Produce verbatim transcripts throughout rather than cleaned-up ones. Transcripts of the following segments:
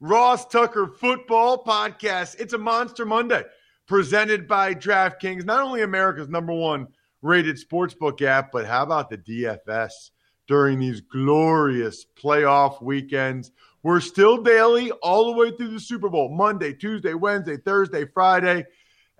Ross Tucker Football Podcast. It's a Monster Monday presented by DraftKings, not only America's number one rated sportsbook app, but how about the D F S during these glorious playoff weekends? We're still daily all the way through the Super Bowl, Monday, Tuesday, Wednesday, Thursday, Friday.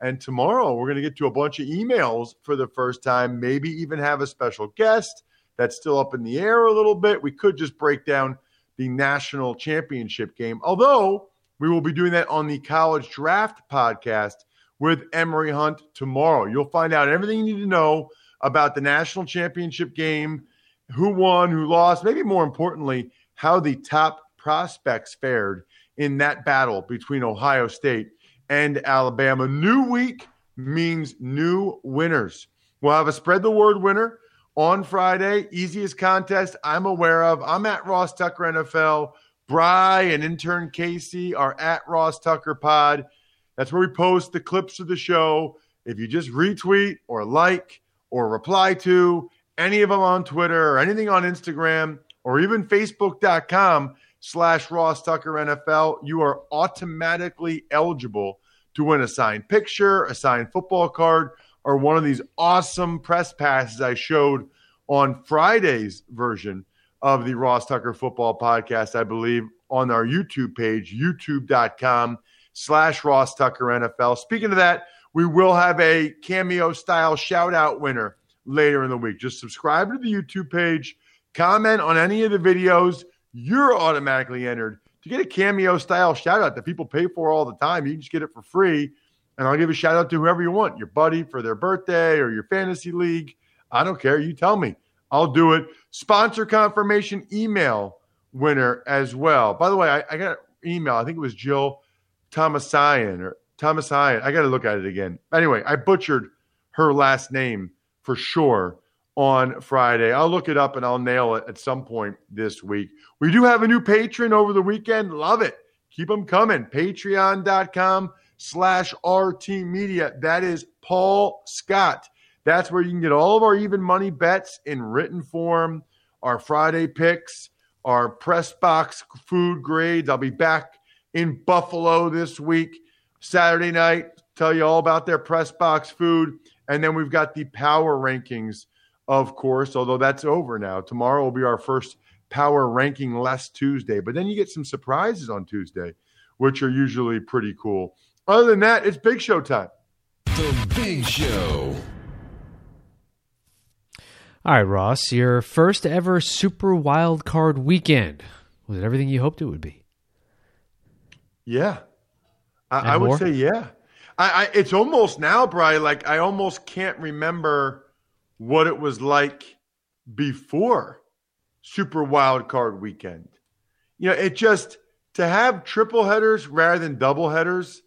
And tomorrow we're going to get to a bunch of emails for the first time, maybe even have a special guest. That's still up in the air a little bit. We could just break down the national championship game, although we will be doing that on the College Draft Podcast with Emory Hunt tomorrow. You'll find out everything you need to know about the national championship game, who won, who lost, maybe more importantly, how the top prospects fared in that battle between Ohio State and Alabama. New week means new winners. We'll have a Spread the Word winner on Friday, easiest contest I'm aware of. I'm at Ross Tucker N F L. Bry and intern Casey are at Ross Tucker Pod. That's where we post the clips of the show. If you just retweet or like or reply to any of them on Twitter or anything on Instagram or even facebook dot com slash Ross Tucker N F L, you are automatically eligible to win a signed picture, a signed football card, or one of these awesome press passes I showed on Friday's version of the Ross Tucker Football Podcast, I believe, on our YouTube page, youtube dot com slash Ross Tucker N F L. Speaking of that, we will have a cameo-style shout-out winner later in the week. Just subscribe to the YouTube page, comment on any of the videos. You're automatically entered to get a cameo-style shout-out that people pay for all the time. You can just get it for free. And I'll give a shout out to whoever you want, your buddy for their birthday or your fantasy league. I don't care. You tell me. I'll do it. Sponsor confirmation email winner as well. By the way, I, I got an email. I think it was Jill Thomasian or Thomasian. I got to look at it again. Anyway, I butchered her last name for sure on Friday. I'll look it up and I'll nail it at some point this week. We do have a new patron over the weekend. Love it. Keep them coming. patreon dot com slash R T Media. That is Paul Scott. That's where you can get all of our Even Money bets in written form, our Friday picks, our press box food grades. I'll be back in Buffalo this week, Saturday night, tell you all about their press box food. And then we've got the power rankings, of course, although that's over now. Tomorrow will be our first power ranking less Tuesday. But then you get some surprises on Tuesday, which are usually pretty cool. Other than that, it's Big Show time. The Big Show. All right, Ross, your first ever Super Wild Card weekend. Was it everything you hoped it would be? Yeah. I, I would say yeah. I, I It's almost now, Bri, like I almost can't remember what it was like before Super Wild Card weekend. You know, it just, to have triple headers rather than double headers,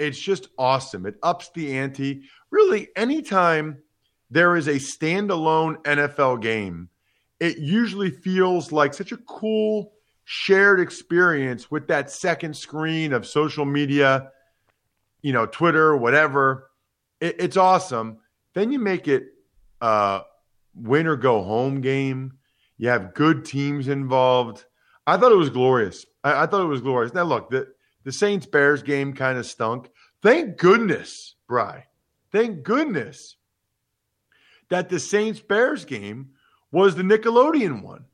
it's just awesome. It ups the ante. Really, anytime there is a standalone N F L game, it usually feels like such a cool shared experience with that second screen of social media, you know, Twitter, whatever. It, it's awesome. Then you make it uh, win or go home game. You have good teams involved. I thought it was glorious. I, I thought it was glorious. Now, look, the, the Saints-Bears game kind of stunk. Thank goodness, Bri. Thank goodness that the Saints-Bears game was the Nickelodeon one,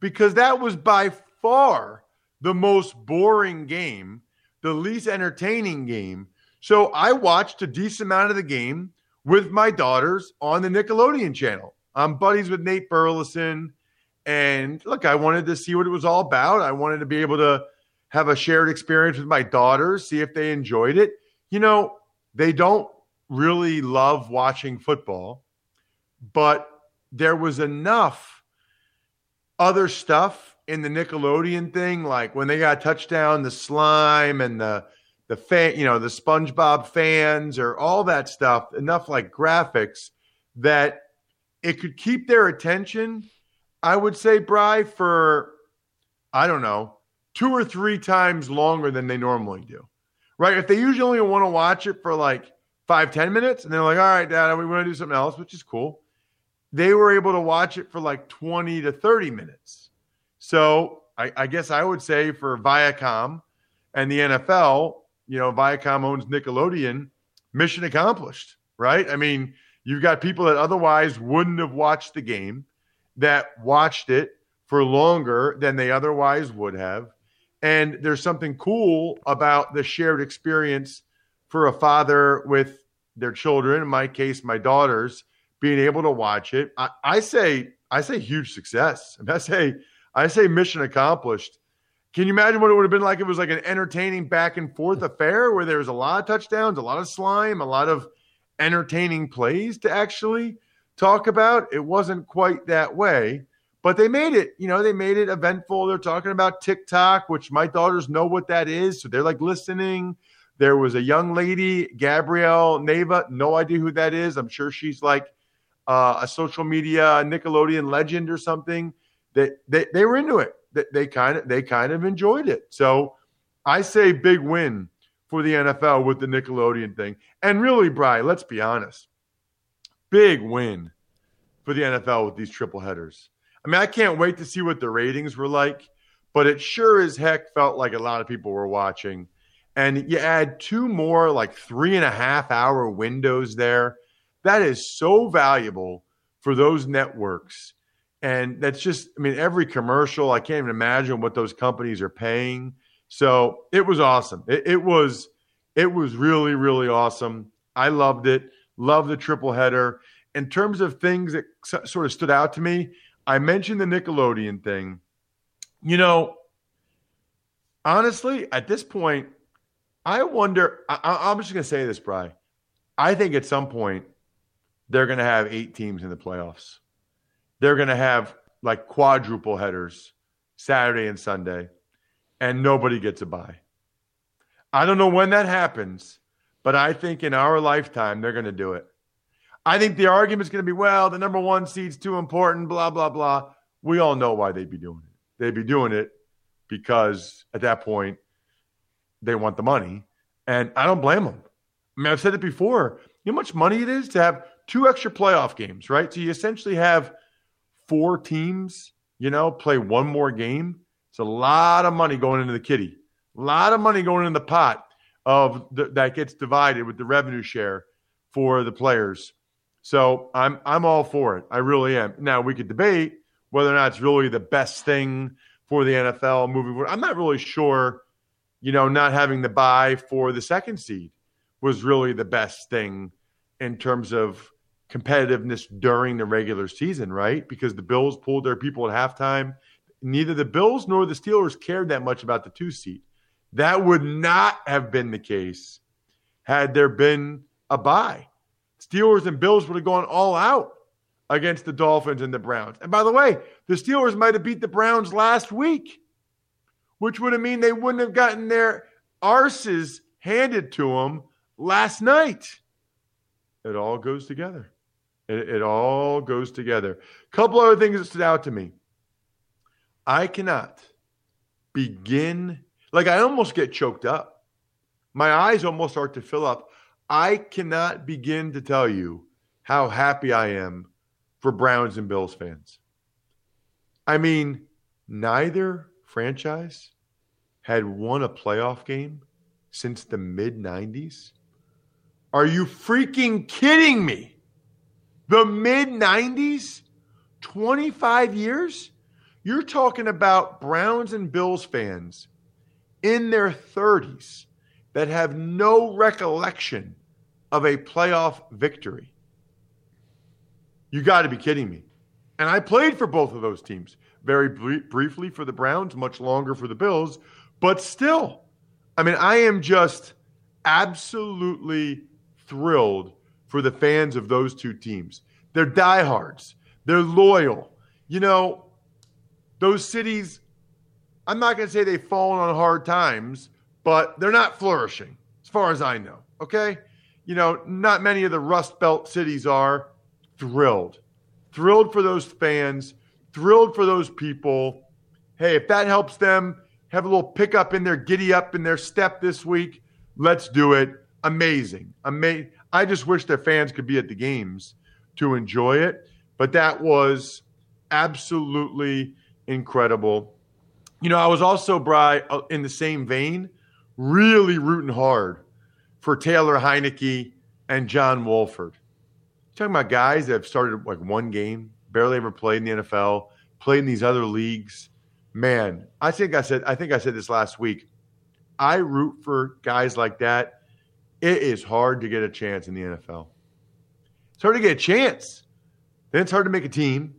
because that was by far the most boring game, the least entertaining game. So I watched a decent amount of the game with my daughters on the Nickelodeon channel. I'm buddies with Nate Burleson. And look, I wanted to see what it was all about. I wanted to be able to have a shared experience with my daughters, see if they enjoyed it. You know, they don't really love watching football, but there was enough other stuff in the Nickelodeon thing, like when they got a touchdown, the slime and the the fan, you know, the SpongeBob fans or all that stuff, enough like graphics that it could keep their attention. I would say, Bri, for, I don't know, two or three times longer than they normally do, right? If they usually want to watch it for like five, ten minutes, and they're like, all right, Dad, we want to do something else, which is cool. They were able to watch it for like twenty to thirty minutes. So I, I guess I would say for Viacom and the N F L, you know, Viacom owns Nickelodeon, mission accomplished, right? I mean, you've got people that otherwise wouldn't have watched the game that watched it for longer than they otherwise would have. And there's something cool about the shared experience for a father with their children, in my case, my daughters, being able to watch it. I, I say I say huge success. I say I say mission accomplished. Can you imagine what it would have been like if it was like an entertaining back and forth affair where there was a lot of touchdowns, a lot of slime, a lot of entertaining plays to actually talk about? It wasn't quite that way, but they made it, you know, they made it eventful. They're talking about TikTok, which my daughters know what that is. So they're like listening. There was a young lady, Gabrielle Neva, no idea who that is. I'm sure she's like uh, a social media Nickelodeon legend or something. They they, they were into it. They, they kind of they kind of enjoyed it. So I say big win for the N F L with the Nickelodeon thing. And really, Bri, let's be honest. Big win for the N F L with these triple headers. I mean, I can't wait to see what the ratings were like, but it sure as heck felt like a lot of people were watching. And you add two more, like three and a half hour windows there. That is so valuable for those networks. And that's just, I mean, every commercial, I can't even imagine what those companies are paying. So it was awesome. It, it was, it was really, really awesome. I loved it. Love the triple header. In terms of things that sort of stood out to me, I mentioned the Nickelodeon thing. You know, honestly, at this point, I wonder, I, I'm just going to say this, Bri. I think at some point they're going to have eight teams in the playoffs. They're going to have like quadruple headers Saturday and Sunday, and nobody gets a bye. I don't know when that happens, but I think in our lifetime, they're going to do it. I think the argument's going to be, well, the number one seed's too important, blah, blah, blah. We all know why they'd be doing it. They'd be doing it because at that point, they want the money. And I don't blame them. I mean, I've said it before. You know how much money it is to have two extra playoff games, right? So you essentially have four teams, you know, play one more game. It's a lot of money going into the kitty. A lot of money going in the pot. Of the, that gets divided with the revenue share for the players. So I'm I'm all for it. I really am. Now, we could debate whether or not it's really the best thing for the N F L moving forward. I'm not really sure, you know, not having the bye for the second seed was really the best thing in terms of competitiveness during the regular season, right? Because the Bills pulled their people at halftime. Neither the Bills nor the Steelers cared that much about the two seed. That would not have been the case had there been a bye. Steelers and Bills would have gone all out against the Dolphins and the Browns. And by the way, the Steelers might have beat the Browns last week, which would have mean they wouldn't have gotten their arses handed to them last night. It all goes together. It, it all goes together. A couple other things that stood out to me. I cannot begin... Like, I almost get choked up. My eyes almost start to fill up. I cannot begin to tell you how happy I am for Browns and Bills fans. I mean, neither franchise had won a playoff game since the mid nineties. Are you freaking kidding me? The mid nineties? twenty-five years? You're talking about Browns and Bills fans in their thirties that have no recollection of a playoff victory. You got to be kidding me. And I played for both of those teams. Very br- briefly for the Browns, much longer for the Bills. But still, I mean, I am just absolutely thrilled for the fans of those two teams. They're diehards. They're loyal. You know, those cities, I'm not going to say they've fallen on hard times, but they're not flourishing as far as I know, okay? You know, not many of the Rust Belt cities are. Thrilled. Thrilled for those fans. Thrilled for those people. Hey, if that helps them have a little pickup in their giddy up in their step this week, let's do it. Amazing. Ama- I just wish their fans could be at the games to enjoy it. But that was absolutely incredible. You know, I was also, Bri, in the same vein, really rooting hard for Taylor Heinicke and John Wolford. You're talking about guys that have started like one game, barely ever played in the N F L, played in these other leagues. Man, I think I said I think I said this last week. I root for guys like that. It is hard to get a chance in the N F L. It's hard to get a chance. Then it's hard to make a team.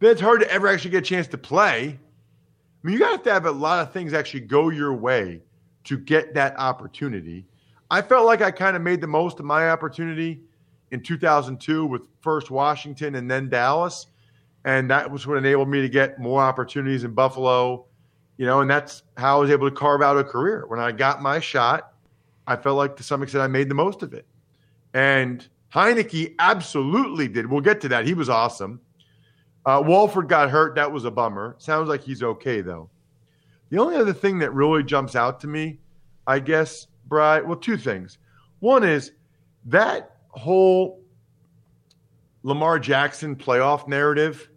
Then it's hard to ever actually get a chance to play. I mean, you got to have a lot of things actually go your way to get that opportunity. I felt like I kind of made the most of my opportunity in two thousand two with first Washington and then Dallas. And that was what enabled me to get more opportunities in Buffalo. You know, and that's how I was able to carve out a career. When I got my shot, I felt like to some extent I made the most of it. And Heinicke absolutely did. We'll get to that. He was awesome. Uh, Wolford got hurt. That was a bummer. Sounds like he's okay, though. The only other thing that really jumps out to me, I guess, Bri, well, two things. One is that whole Lamar Jackson playoff narrative,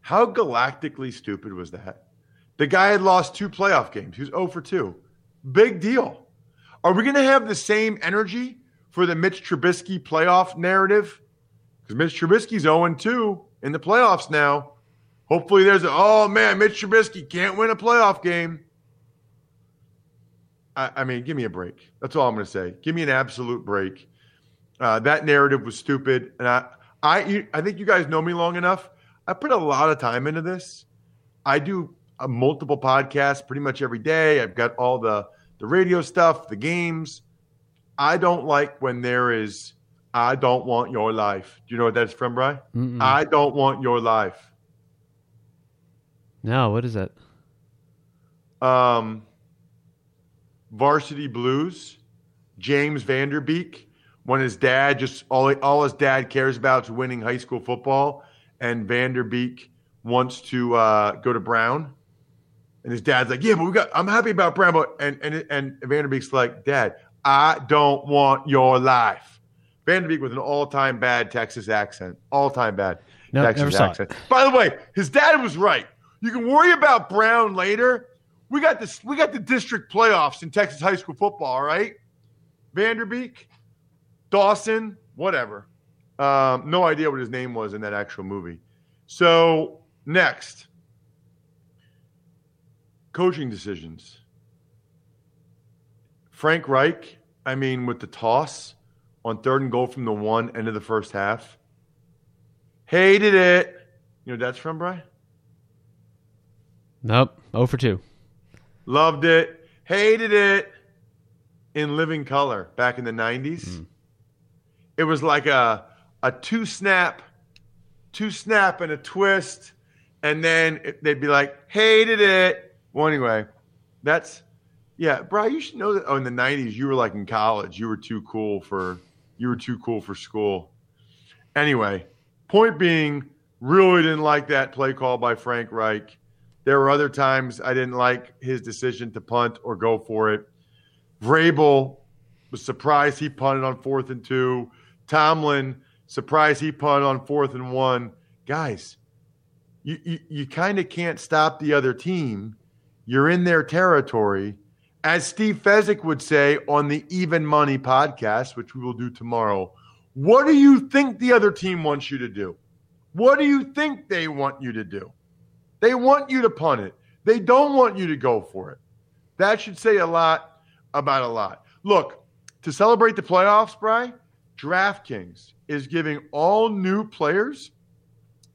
how galactically stupid was that? The guy had lost two playoff games. He was oh for two. Big deal. Are we going to have the same energy for the Mitch Trubisky playoff narrative? Because Mitch Trubisky's oh and two in the playoffs now. Hopefully there's a, oh, man, Mitch Trubisky can't win a playoff game. I, I mean, give me a break. That's all I'm going to say. Give me an absolute break. Uh, that narrative was stupid. And I, I, I think you guys know me long enough. I put a lot of time into this. I do uh, multiple podcasts pretty much every day. I've got all the, the radio stuff, the games. I don't like when there is, I don't want your life. Do you know what that's from, Bri? Mm-mm. I don't want your life. No, what is that? Um, Varsity Blues, James Vanderbeek, when his dad just, all, all his dad cares about is winning high school football, and Vanderbeek wants to uh, go to Brown. And his dad's like, yeah, but we got, I'm happy about Brown. But, and, and, and Vanderbeek's like, Dad, I don't want your life. Vanderbeek with an all-time bad Texas accent. All-time bad no, Texas accent. It. By the way, his dad was right. You can worry about Brown later. We got this. We got the district playoffs in Texas high school football, all right? Vanderbeek, Dawson, whatever. Um, no idea what his name was in that actual movie. So next, coaching decisions. Frank Reich, I mean, with the toss on third and goal from the one, end of the first half. Hated it. You know what that's from, Bri? Nope. oh for two. Loved it. Hated it. In Living Color back in the nineties. Mm. It was like a a two-snap, two-snap and a twist. And then it, they'd be like, hated it. Well, anyway, that's – yeah, Bri, you should know that. Oh, in the nineties, you were like in college. You were too cool for – You were too cool for school. Anyway, point being, really didn't like that play call by Frank Reich. There were other times I didn't like his decision to punt or go for it. Vrabel was surprised he punted on fourth and two. Tomlin, surprised he punted on fourth and one. guys, you you, you kind of can't stop the other team. You're in their territory. As Steve Fezzik would say on the Even Money podcast, which we will do tomorrow, what do you think the other team wants you to do? What do you think they want you to do? They want you to punt it. They don't want you to go for it. That should say a lot about a lot. Look, to celebrate the playoffs, Bri, DraftKings is giving all new players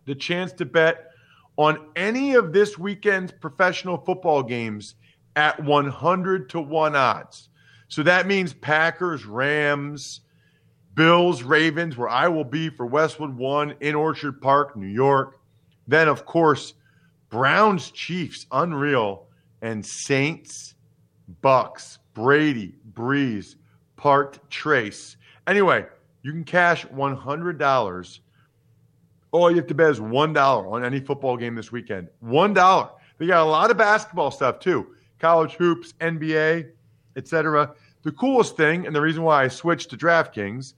the chance to bet on any of this weekend's professional football games at one hundred to one odds. So that means Packers, Rams, Bills, Ravens, where I will be for Westwood One in Orchard Park, New York. Then, of course, Browns, Chiefs, unreal, and Saints, Bucks, Brady, Breeze, Part Trace. Anyway, you can cash one hundred dollars. All you have to bet is one dollar on any football game this weekend. one dollar. They got a lot of basketball stuff, too. College hoops, N B A, et cetera. The coolest thing, and the reason why I switched to DraftKings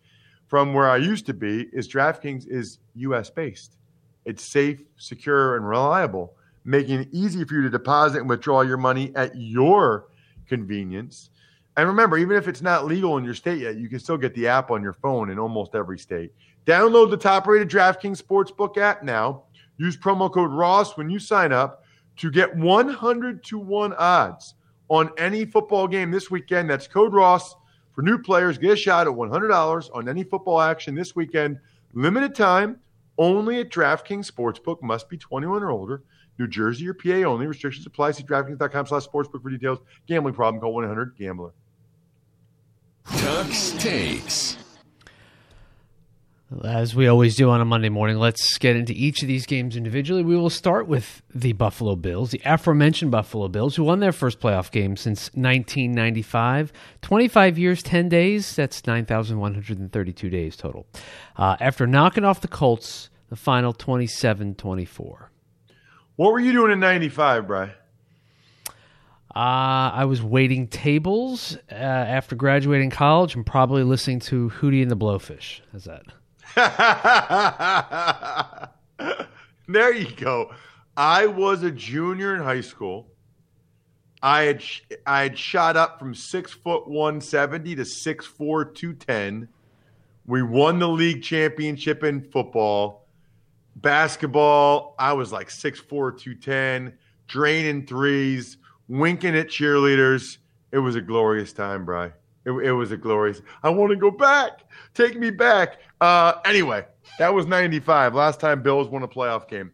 from where I used to be, is DraftKings is U S based. It's safe, secure, and reliable, making it easy for you to deposit and withdraw your money at your convenience. And remember, even if it's not legal in your state yet, you can still get the app on your phone in almost every state. Download the top-rated DraftKings Sportsbook app now. Use promo code ROSS when you sign up to get one hundred to one odds on any football game this weekend. That's code ROSS for new players. Get a shot at one hundred dollars on any football action this weekend. Limited time, only at DraftKings Sportsbook. Must be twenty-one or older. New Jersey or P A only. Restrictions apply. See DraftKings.com slash sportsbook for details. Gambling problem, call one eight hundred gambler. Tux Takes. As we always do on a Monday morning, let's get into each of these games individually. We will start with the Buffalo Bills, the aforementioned Buffalo Bills, who won their first playoff game since nineteen ninety-five. twenty-five years, ten days, that's nine thousand one hundred thirty-two days total. Uh, after knocking off the Colts, the final twenty-seven twenty-four. What were you doing in ninety-five, Bri? Uh, I was waiting tables uh, after graduating college and probably listening to Hootie and the Blowfish. How's that? There you go. I was a junior in high school. I had I had shot up from six foot one seventy to six four two ten. We won the league championship in football, basketball. I was like six four two ten, draining threes, winking at cheerleaders. It was a glorious time, Bri. It, it was a glorious. I want to go back. Take me back. Uh, anyway, that was ninety-five. Last time Bills won a playoff game.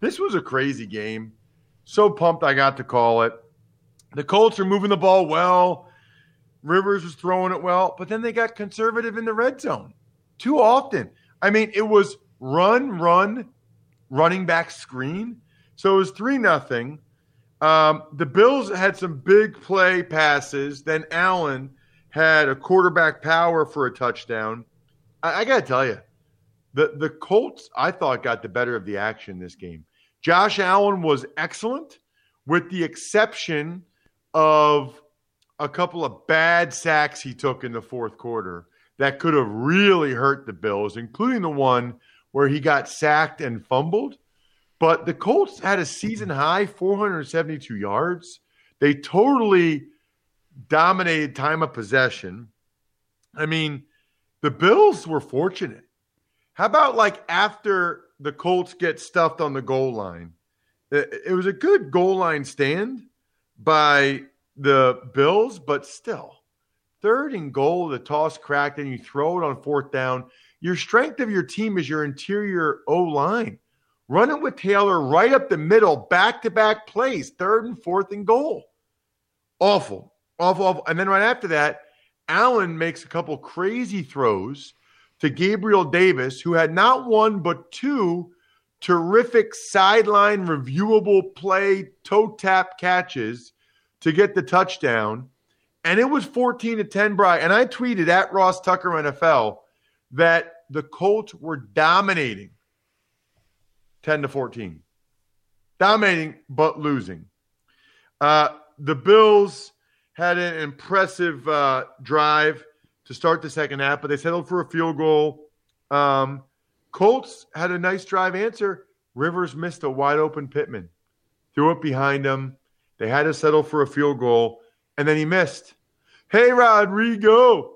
This was a crazy game. So pumped I got to call it. The Colts are moving the ball well. Rivers was throwing it well. But then they got conservative in the red zone too often. I mean, it was run, run, running back screen. So it was three nothing. Um, the Bills had some big play passes. Then Allen had a quarterback power for a touchdown. I, I got to tell you, the, the Colts, I thought, got the better of the action this game. Josh Allen was excellent, with the exception of a couple of bad sacks he took in the fourth quarter that could have really hurt the Bills, including the one where he got sacked and fumbled. But the Colts had a season-high four hundred seventy-two yards. They totally dominated time of possession. I mean, the Bills were fortunate. How about like after the Colts get stuffed on the goal line? It was a good goal line stand by the Bills, but still, third and goal, the toss cracked, and you throw it on fourth down. Your strength of your team is your interior O-line. Run it with Taylor right up the middle, back-to-back plays, third and fourth and goal. Awful. Off, off, and then right after that, Allen makes a couple crazy throws to Gabriel Davis, who had not one but two terrific sideline reviewable play toe-tap catches to get the touchdown. And it was fourteen to ten, Bri. And I tweeted at Ross Tucker N F L that the Colts were dominating ten to fourteen. Dominating but losing. Uh, the Bills had an impressive uh, drive to start the second half, but they settled for a field goal. Um, Colts had a nice drive answer. Rivers missed a wide-open Pittman. Threw it behind him. They had to settle for a field goal, and then he missed. Hey, Rodrigo.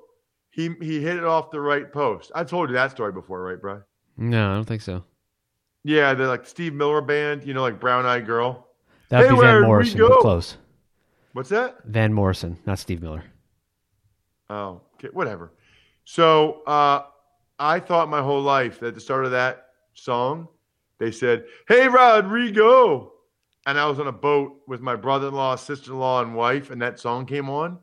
He he hit it off the right post. I told you that story before, right, Brian? No, I don't think so. Yeah, the like Steve Miller Band, you know, like Brown Eyed Girl. That would hey, be Van Morrison, but close. What's that? Van Morrison, not Steve Miller. Oh, okay, whatever. So uh, I thought my whole life that at the start of that song, they said, hey, Rodrigo. And I was on a boat with my brother-in-law, sister-in-law, and wife, and that song came on.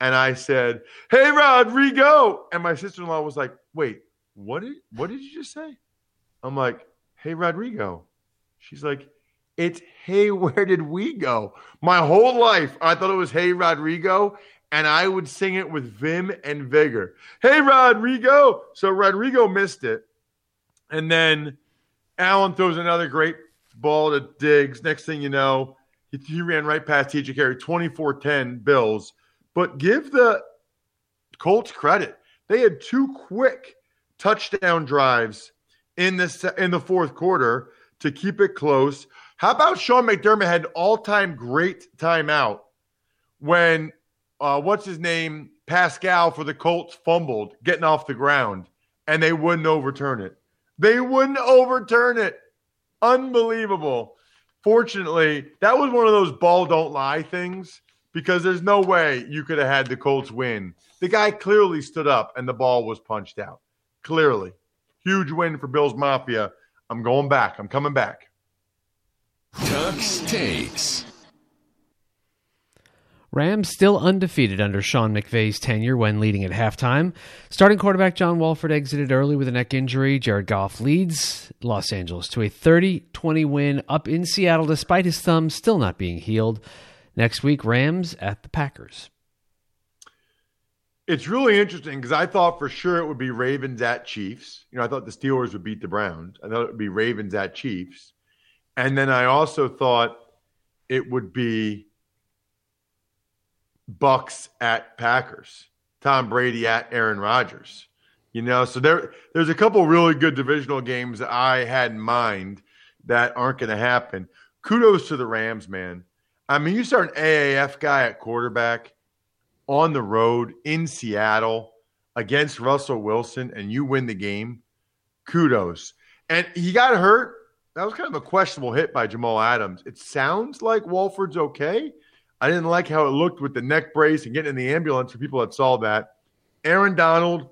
And I said, hey, Rodrigo. And my sister-in-law was like, wait, what did, what did you just say? I'm like, hey, Rodrigo. She's like, it's, hey, where did we go? My whole life, I thought it was, hey, Rodrigo. And I would sing it with vim and vigor. Hey, Rodrigo. So Rodrigo missed it. And then Allen throws another great ball to Diggs. Next thing you know, he, he ran right past T J Carey, twenty-four ten Bills. But give the Colts credit. They had two quick touchdown drives in this, in the fourth quarter to keep it close. How about Sean McDermott had an all-time great timeout when uh, what's his name, Pascal for the Colts fumbled, getting off the ground, and they wouldn't overturn it. They wouldn't overturn it. Unbelievable. Fortunately, that was one of those ball don't lie things, because there's no way you could have had the Colts win. The guy clearly stood up, and the ball was punched out. Clearly. Huge win for Bills Mafia. I'm going back. I'm coming back. Tux takes. Rams still undefeated under Sean McVay's tenure when leading at halftime. Starting quarterback John Walford exited early with a neck injury. Jared Goff leads Los Angeles to a thirty twenty win up in Seattle despite his thumb still not being healed. Next week, Rams at the Packers. It's really interesting because I thought for sure it would be Ravens at Chiefs. You know, I thought the Steelers would beat the Browns. I thought it would be Ravens at Chiefs. And then I also thought it would be Bucks at Packers. Tom Brady at Aaron Rodgers. You know, so there, there's a couple really good divisional games that I had in mind that aren't going to happen. Kudos to the Rams, man. I mean, you start an A A F guy at quarterback on the road in Seattle against Russell Wilson, and you win the game. Kudos. And he got hurt. That was kind of a questionable hit by Jamal Adams. It sounds like Walford's okay. I didn't like how it looked with the neck brace and getting in the ambulance for people that saw that. Aaron Donald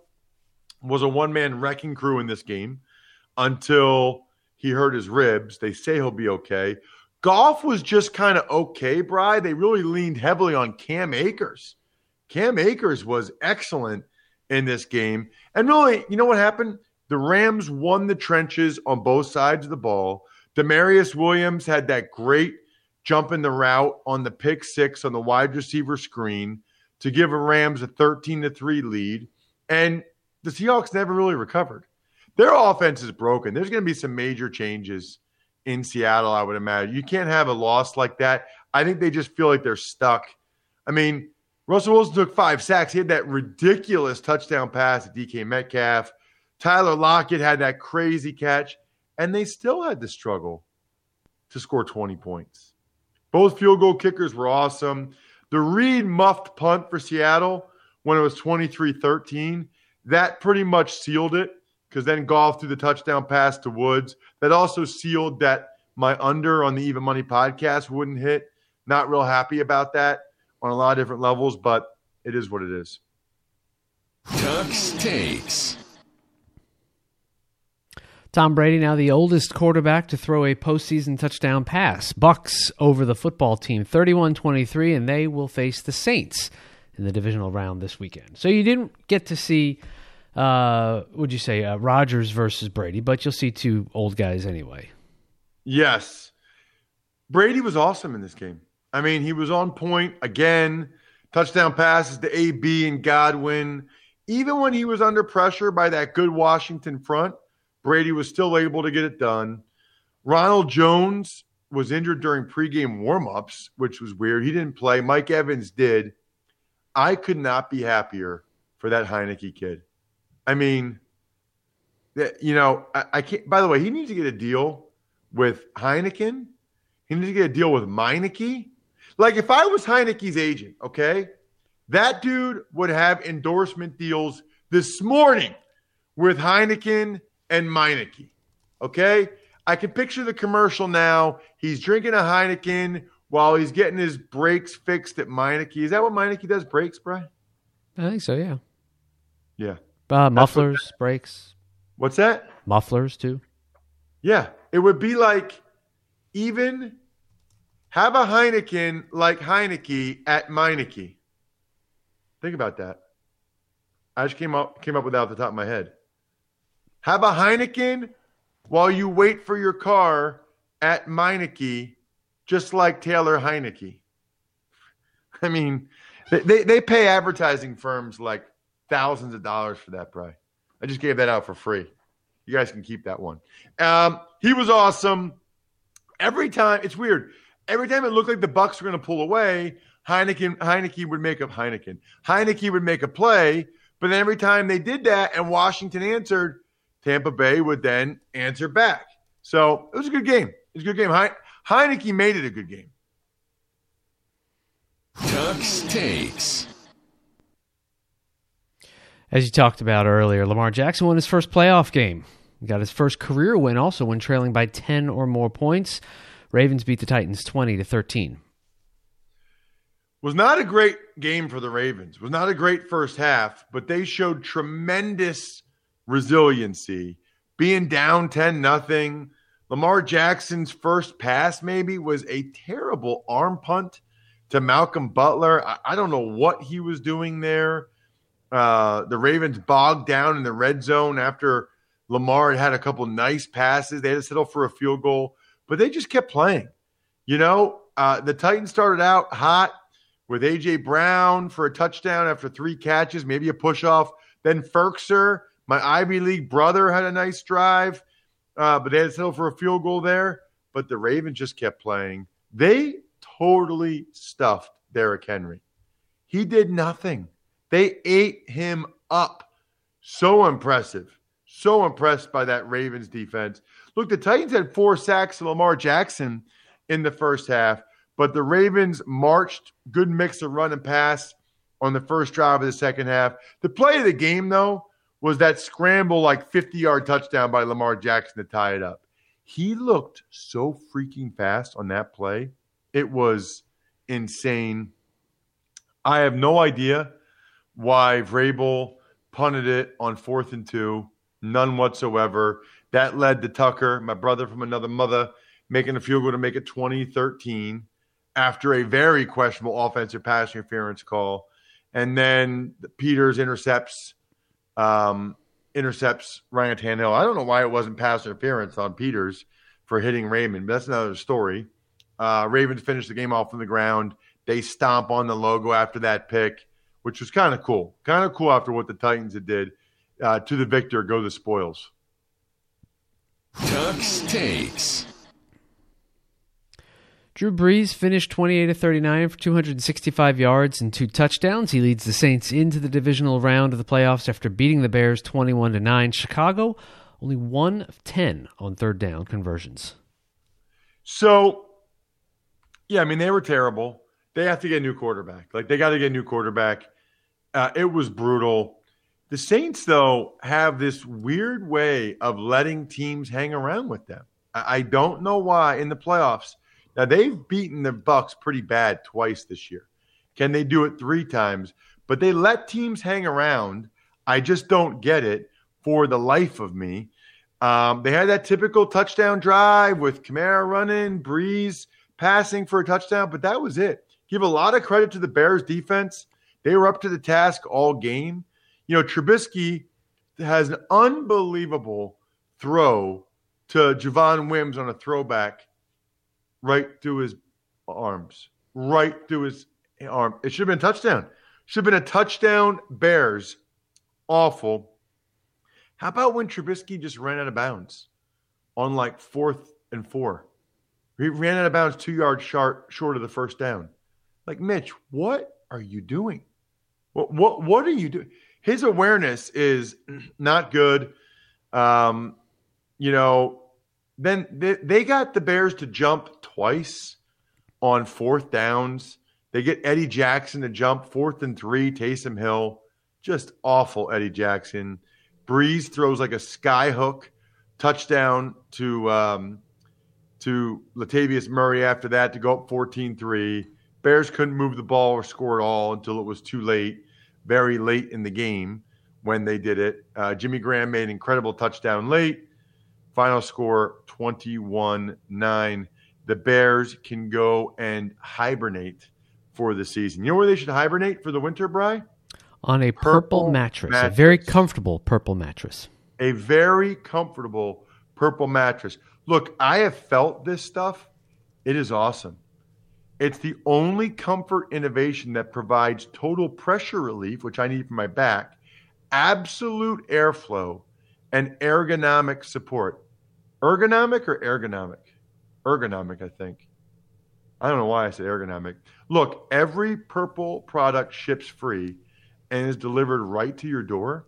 was a one-man wrecking crew in this game until he hurt his ribs. They say he'll be okay. Goff was just kind of okay, Bri. They really leaned heavily on Cam Akers. Cam Akers was excellent in this game. And really, you know what happened? The Rams won the trenches on both sides of the ball. Demaryius Williams had that great jump in the route on the pick six on the wide receiver screen to give the Rams a thirteen to three lead. And the Seahawks never really recovered. Their offense is broken. There's going to be some major changes in Seattle, I would imagine. You can't have a loss like that. I think they just feel like they're stuck. I mean, Russell Wilson took five sacks. He had that ridiculous touchdown pass to D K Metcalf. Tyler Lockett had that crazy catch. And they still had to struggle to score twenty points. Both field goal kickers were awesome. The Reed muffed punt for Seattle when it was twenty-three thirteen, that pretty much sealed it, because then Goff threw the touchdown pass to Woods. That also sealed that my under on the Even Money podcast wouldn't hit. Not real happy about that on a lot of different levels, but it is what it is. Tux takes. Tom Brady now the oldest quarterback to throw a postseason touchdown pass. Bucks over the football team thirty-one twenty-three, and they will face the Saints in the divisional round this weekend. So you didn't get to see... Uh, would you say uh, Rodgers versus Brady? But you'll see two old guys anyway. Yes, Brady was awesome in this game. I mean, he was on point again. Touchdown passes to A B and Godwin. Even when he was under pressure by that good Washington front, Brady was still able to get it done. Ronald Jones was injured during pregame warmups, which was weird. He didn't play. Mike Evans did. I could not be happier for that Heineke kid. I mean, that, you know, I, I can't. By the way, he needs to get a deal with Heineken. He needs to get a deal with Meineke. Like, if I was Heineke's agent, okay, that dude would have endorsement deals this morning with Heineken and Meineke, okay? I can picture the commercial now. He's drinking a Heineken while he's getting his brakes fixed at Meineke. Is that what Meineke does, brakes, Brian? I think so, yeah. Yeah. Uh, mufflers, what, brakes. What's that? Mufflers, too. Yeah. It would be like, even have a Heineken like Heinicke at Meineke. Think about that. I just came up came up with that off the top of my head. Have a Heineken while you wait for your car at Meineke, just like Taylor Heinicke. I mean, they, they pay advertising firms like thousands of dollars for that, probably. I just gave that out for free. You guys can keep that one. Um, he was awesome. Every time, it's weird. Every time it looked like the Bucks were going to pull away, Heineken, Heineke would make a Heineken. Heineke would make a play, but then every time they did that and Washington answered, Tampa Bay would then answer back. So it was a good game. It was a good game. He- Heineke made it a good game. Ducks takes. As you talked about earlier, Lamar Jackson won his first playoff game. He got his first career win also when trailing by ten or more points. Ravens beat the Titans twenty to thirteen. Was not a great game for the Ravens. Was not a great first half, but they showed tremendous resiliency. Being down ten nothing, Lamar Jackson's first pass maybe was a terrible arm punt to Malcolm Butler. I, I don't know what he was doing there. Uh, the Ravens bogged down in the red zone after Lamar had had a couple nice passes. They had to settle for a field goal, but they just kept playing. You know, uh, the Titans started out hot with A J Brown for a touchdown after three catches, maybe a push off. Then Ferkser, my Ivy League brother, had a nice drive, uh, but they had to settle for a field goal there. But the Ravens just kept playing. They totally stuffed Derrick Henry. He did nothing. They ate him up. So impressive. So impressed by that Ravens defense. Look, the Titans had four sacks to Lamar Jackson in the first half, but the Ravens marched, good mix of run and pass on the first drive of the second half. The play of the game, though, was that scramble, like fifty-yard touchdown by Lamar Jackson to tie it up. He looked so freaking fast on that play. It was insane. I have no idea why Vrabel punted it on fourth and two. None whatsoever. That led to Tucker, my brother from another mother, making a field goal to make it twenty thirteen after a very questionable offensive pass interference call. And then Peters intercepts um, intercepts Ryan Tannehill. I don't know why it wasn't pass interference on Peters for hitting Raymond, but that's another story. Uh, Ravens finished the game off on the ground. They stomp on the logo after that pick, which was kind of cool. Kind of cool after what the Titans had did. Uh, to the victor go the spoils. Ducks takes. Drew Brees finished twenty-eight of thirty-nine for two hundred sixty-five yards and two touchdowns. He leads the Saints into the divisional round of the playoffs after beating the Bears twenty-one to nine. Chicago only one of ten on third down conversions. So, yeah, I mean, they were terrible. They have to get a new quarterback. Like, they got to get a new quarterback. Uh, it was brutal. The Saints, though, have this weird way of letting teams hang around with them. I don't know why in the playoffs. Now, they've beaten the Bucks pretty bad twice this year. Can they do it three times? But they let teams hang around. I just don't get it for the life of me. Um, they had that typical touchdown drive with Kamara running, Breeze passing for a touchdown, but that was it. Give a lot of credit to the Bears defense. They were up to the task all game. You know, Trubisky has an unbelievable throw to Javon Wims on a throwback right through his arms, right through his arm. It should have been a touchdown. Should have been a touchdown, Bears. Awful. How about when Trubisky just ran out of bounds on like fourth and four? He ran out of bounds two yards short, short of the first down. Like, Mitch, what are you doing? What, what, what are you doing? His awareness is not good. Um, you know, then they, they got the Bears to jump twice on fourth downs. They get Eddie Jackson to jump fourth and three, Taysom Hill. Just awful Eddie Jackson. Breeze throws like a sky hook touchdown to um, to Latavius Murray after that to go up fourteen three. Bears couldn't move the ball or score at all until it was too late, very late in the game when they did it. Uh, Jimmy Graham made an incredible touchdown late. Final score, twenty-one nine. The Bears can go and hibernate for the season. You know where they should hibernate for the winter, Bri? On a purple, purple mattress, mattress, a very comfortable purple mattress. A very comfortable purple mattress. Look, I have felt this stuff. It is awesome. It's the only comfort innovation that provides total pressure relief, which I need for my back, absolute airflow, and ergonomic support. Ergonomic or ergonomic? Ergonomic, I think. I don't know why I said ergonomic. Look, every purple product ships free and is delivered right to your door.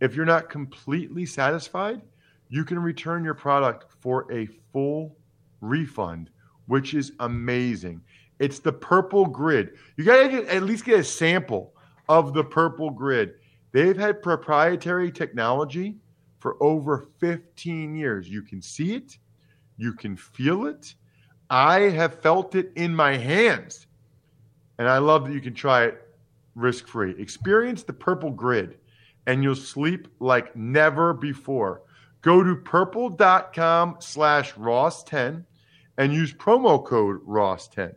If you're not completely satisfied, you can return your product for a full refund, which is amazing. It's the purple grid. You got to at least get a sample of the purple grid. They've had proprietary technology for over fifteen years. You can see it. You can feel it. I have felt it in my hands. And I love that you can try it risk-free. Experience the purple grid, and you'll sleep like never before. Go to purple.com slash Ross10 and use promo code Ross ten.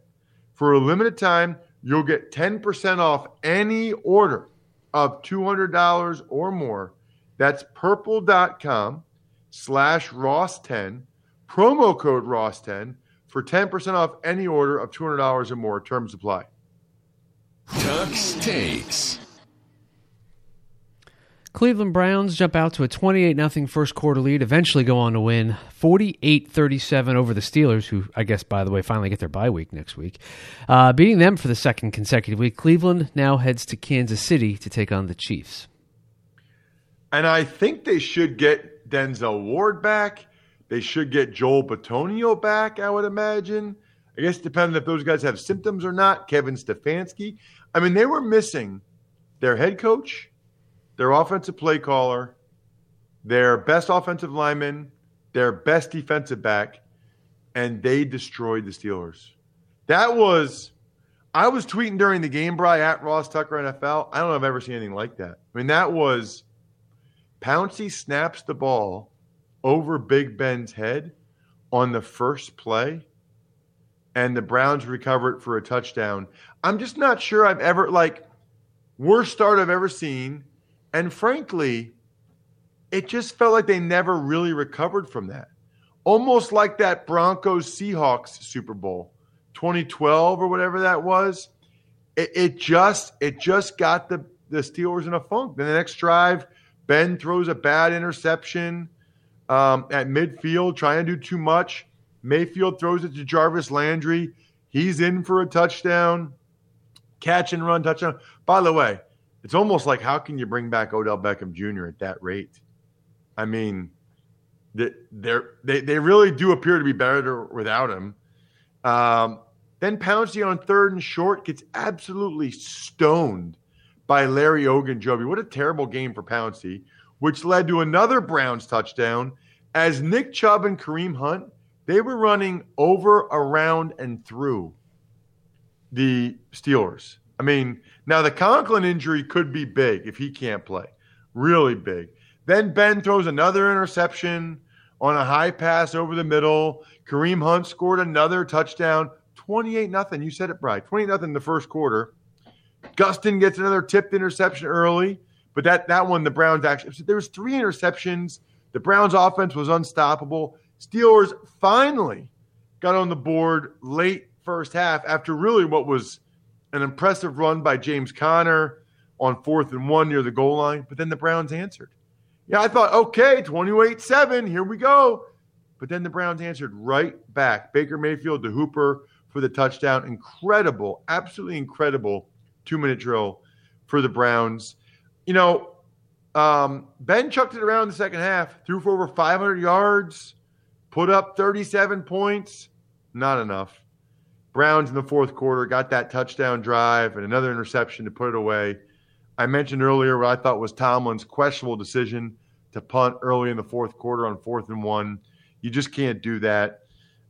For a limited time, you'll get ten percent off any order of two hundred dollars or more. That's purple.com slash Ross ten, promo code Ross ten for ten percent off any order of two hundred dollars or more. Terms apply. Tux takes. Cleveland Browns jump out to a twenty-eight nothing first quarter lead, eventually go on to win forty-eight thirty-seven over the Steelers, who I guess, by the way, finally get their bye week next week. Uh, beating them for the second consecutive week, Cleveland now heads to Kansas City to take on the Chiefs. And I think they should get Denzel Ward back. They should get Joel Bitonio back, I would imagine. I guess depending if those guys have symptoms or not. Kevin Stefanski. I mean, they were missing their head coach, their offensive play caller, their best offensive lineman, their best defensive back, and they destroyed the Steelers. That was – I was tweeting during the game, Bri, at Ross Tucker N F L. I don't know if I've ever seen anything like that. I mean, that was Pouncey snaps the ball over Big Ben's head on the first play, and the Browns recover it for a touchdown. I'm just not sure I've ever – like, worst start I've ever seen. – And frankly, it just felt like they never really recovered from that. Almost like that Broncos-Seahawks Super Bowl, twenty twelve or whatever that was. It, it just it just got the, the Steelers in a funk. Then the next drive, Ben throws a bad interception um, at midfield, trying to do too much. Mayfield throws it to Jarvis Landry. He's in for a touchdown. Catch and run touchdown. By the way, it's almost like how can you bring back Odell Beckham Junior at that rate? I mean, they they they really do appear to be better without him. Um, then Pouncey on third and short gets absolutely stoned by Larry Ogunjobi. What a terrible game for Pouncey, which led to another Browns touchdown as Nick Chubb and Kareem Hunt, they were running over, around, and through the Steelers. I mean, now the Conklin injury could be big if he can't play. Really big. Then Ben throws another interception on a high pass over the middle. Kareem Hunt scored another touchdown. twenty-eight nothing. You said it, Bri. twenty-eight nothing in the first quarter. Gustin gets another tipped interception early. But that, that one, the Browns actually – there was three interceptions. The Browns' offense was unstoppable. Steelers finally got on the board late first half after really what was – an impressive run by James Conner on fourth and one near the goal line, but then the Browns answered. Yeah, I thought, okay, twenty-eight seven, here we go. But then the Browns answered right back. Baker Mayfield to Hooper for the touchdown. Incredible, absolutely incredible two-minute drill for the Browns. You know, Um, Ben chucked it around in the second half, threw for over five hundred yards, put up thirty-seven points. Not enough. Browns in the fourth quarter got that touchdown drive and another interception to put it away. I mentioned earlier what I thought was Tomlin's questionable decision to punt early in the fourth quarter on fourth and one. You just can't do that.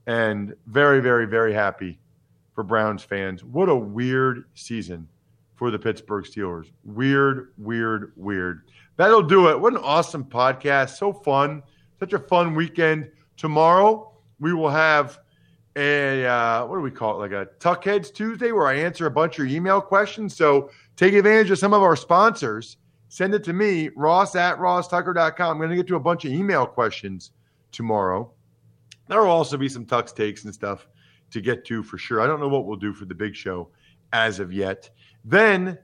And very, very, very happy for Browns fans. What a weird season for the Pittsburgh Steelers. Weird, weird, weird. That'll do it. What an awesome podcast. So fun. Such a fun weekend. Tomorrow we will have a, uh, what do we call it, like a Tuckheads Tuesday, where I answer a bunch of your email questions. So take advantage of some of our sponsors. Send it to me, ross at ross tucker dot com. I'm going to get to a bunch of email questions tomorrow. There will also be some Tucks takes and stuff to get to for sure. I don't know what we'll do for the big show as of yet. Then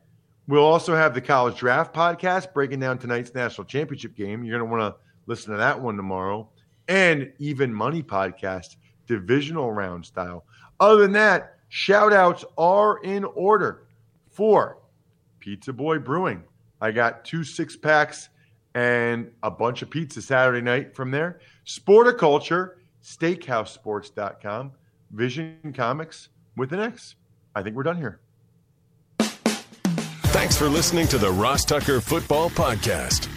we'll also have the College Draft Podcast breaking down tonight's national championship game. You're going to want to listen to that one tomorrow. And Even Money Podcast, divisional round style. Other than that, shout-outs are in order for Pizza Boy Brewing. I got two six-packs and a bunch of pizza Saturday night from there. Sporticulture, steakhouse sports dot com, Vision Comics with an X. I think we're done here. Thanks for listening to the Ross Tucker Football Podcast.